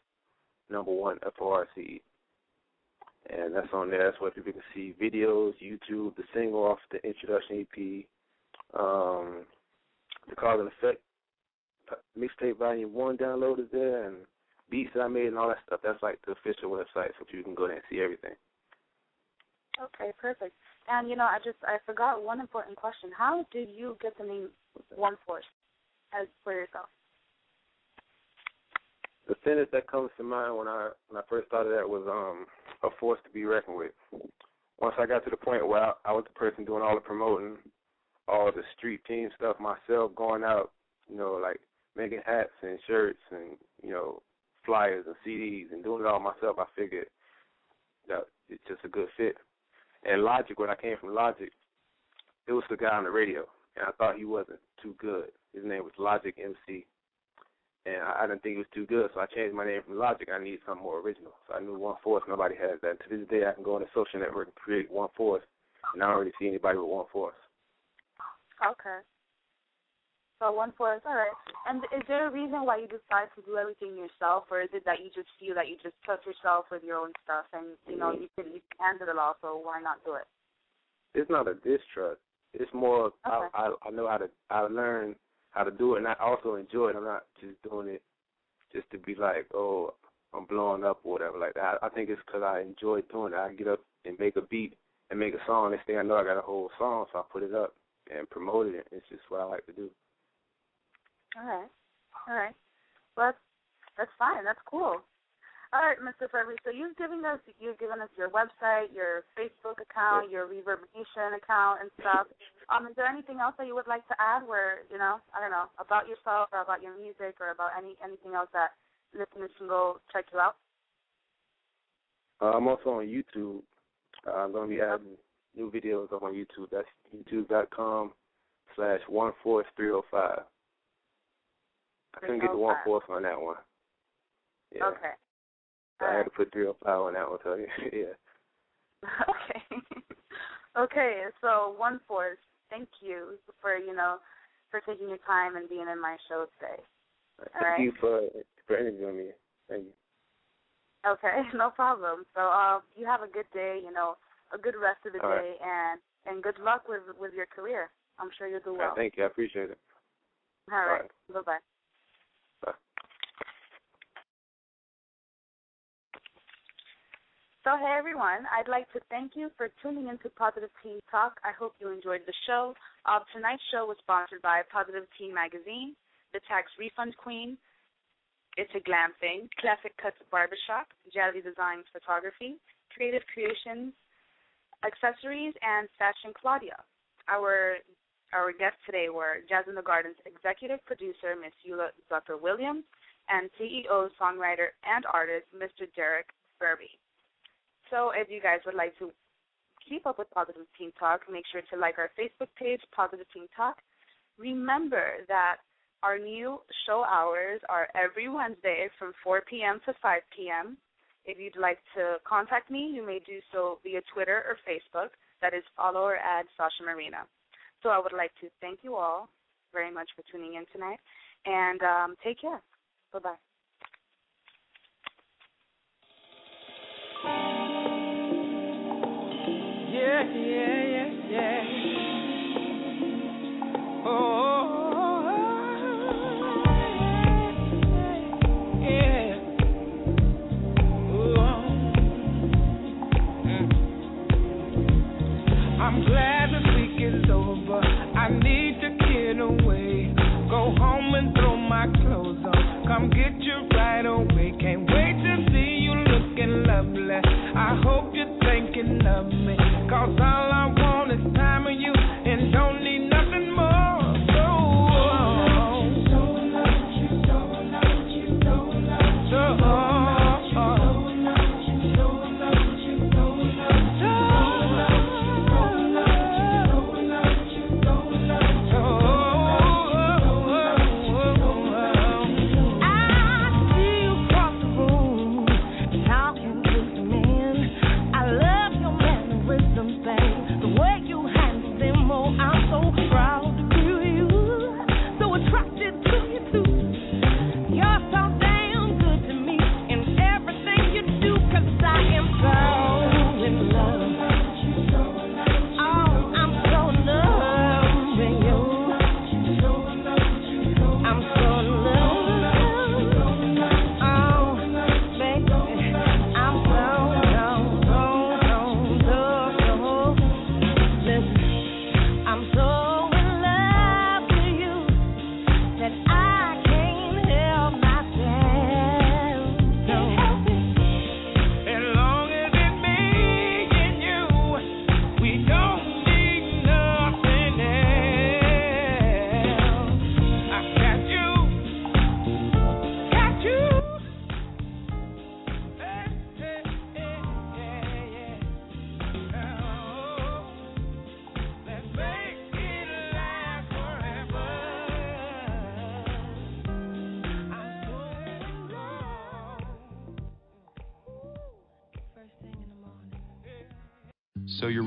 number one, F O R C E. And that's on there. That's where people can see videos, YouTube, the single off the Introduction E P, um, the Cause and Effect mixtape volume one download is there, and beats that I made and all that stuff. That's like the official website, so you can go there and see everything. Okay, perfect. And, you know, I just, I forgot one important question. How did you get the name One Force as for yourself? The sentence that comes to mind when I when I first thought of that was um, a force to be reckoned with. Once I got to the point where I, I was the person doing all the promoting, all the street team stuff myself, going out, you know, like making hats and shirts and, you know, flyers and C Ds and doing it all myself, I figured that it's just a good fit. And Logic, when I came from Logic, it was the guy on the radio, and I thought he wasn't too good. His name was Logic M C. And I didn't think it was too good, so I changed my name from Logic. I needed something more original. So I knew One Force. Nobody has that. To this day, I can go on a social network and create One Force, and I don't really see anybody with One Force. Okay. So One Force, all right. And is there a reason why you decide to do everything yourself, or is it that you just feel that you just trust yourself with your own stuff, and, you know, mm-hmm. you can you can handle it all, so why not do it? It's not a distrust. It's more okay. I, I, I know how to I learn how to do it, and I also enjoy it. I'm not just doing it just to be like, oh, I'm blowing up or whatever like that. I, I think it's because I enjoy doing it. I get up and make a beat and make a song. Next thing I know, I got a whole song, so I put it up and promote it. It's just what I like to do. All right. All right. Well, that's, that's fine. That's cool. All right, Mister Furby. So you've given us you've given us your website, your Facebook account, your ReverbNation account, and stuff. Um, is there anything else that you would like to add? Where you know, I don't know, about yourself or about your music or about any anything else that listeners can go check you out. Uh, I'm also on YouTube. Uh, I'm going to be adding new videos up on YouTube. That's youtube.com slash one force three oh five. I couldn't get the one force on that one. Yeah. Okay. I had to put three oh five on that one, so yeah. Okay. Okay, so One Force, thank you for, you know, for taking your time and being in my show today. All thank right? you for, for interviewing me. Thank you. Okay, no problem. So uh, you have a good day, you know, a good rest of the All day, right. and, and good luck with, with your career. I'm sure you'll do well. Right, thank you. I appreciate it. All, All right. right. Bye-bye. So, hey, everyone, I'd like to thank you for tuning into Positive Teen Talk. I hope you enjoyed the show. Uh, tonight's show was sponsored by Positive Teen Magazine, The Tax Refund Queen, It's A Glam Thing, Classic Cuts Barber Shop, JazziDesign Photography, Kreative Kreations Accessories, and Fashion Claudia. Our our guests today were Jazz in the Gardens executive producer, Miss Eula Zucker-Williams, and C E O, songwriter, and artist, Mister Derrick Furby. So if you guys would like to keep up with Positive Teen Talk, make sure to like our Facebook page, Positive Teen Talk. Remember that our new show hours are every Wednesday from four p.m. to five p.m. If you'd like to contact me, you may do so via Twitter or Facebook. That is follow or add Sasha Marina. So I would like to thank you all very much for tuning in tonight. And um, take care. Bye-bye. Yeah, yeah, yeah, yeah. Oh, yeah, yeah. Oh. Mm. I'm glad the week is over. I need to get away. Go home and throw my clothes on. Come get you right away. Can't wait to see you looking lovely. I hope you're thinking of me. Cause all I want is time with you and don't need nothing more. So you're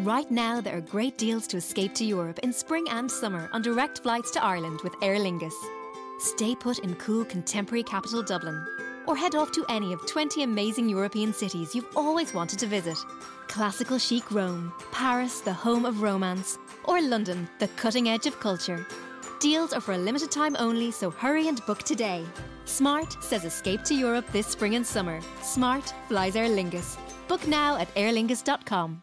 Right now, there are great deals to escape to Europe in spring and summer on direct flights to Ireland with Aer Lingus. Stay put in cool contemporary capital Dublin, or head off to any of twenty amazing European cities you've always wanted to visit. Classical chic Rome, Paris, the home of romance, or London, the cutting edge of culture. Deals are for a limited time only, so hurry and book today. Smart says escape to Europe this spring and summer. Smart flies Aer Lingus. Book now at aer lingus dot com.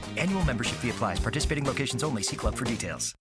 Annual membership fee applies. Participating locations only. See club for details.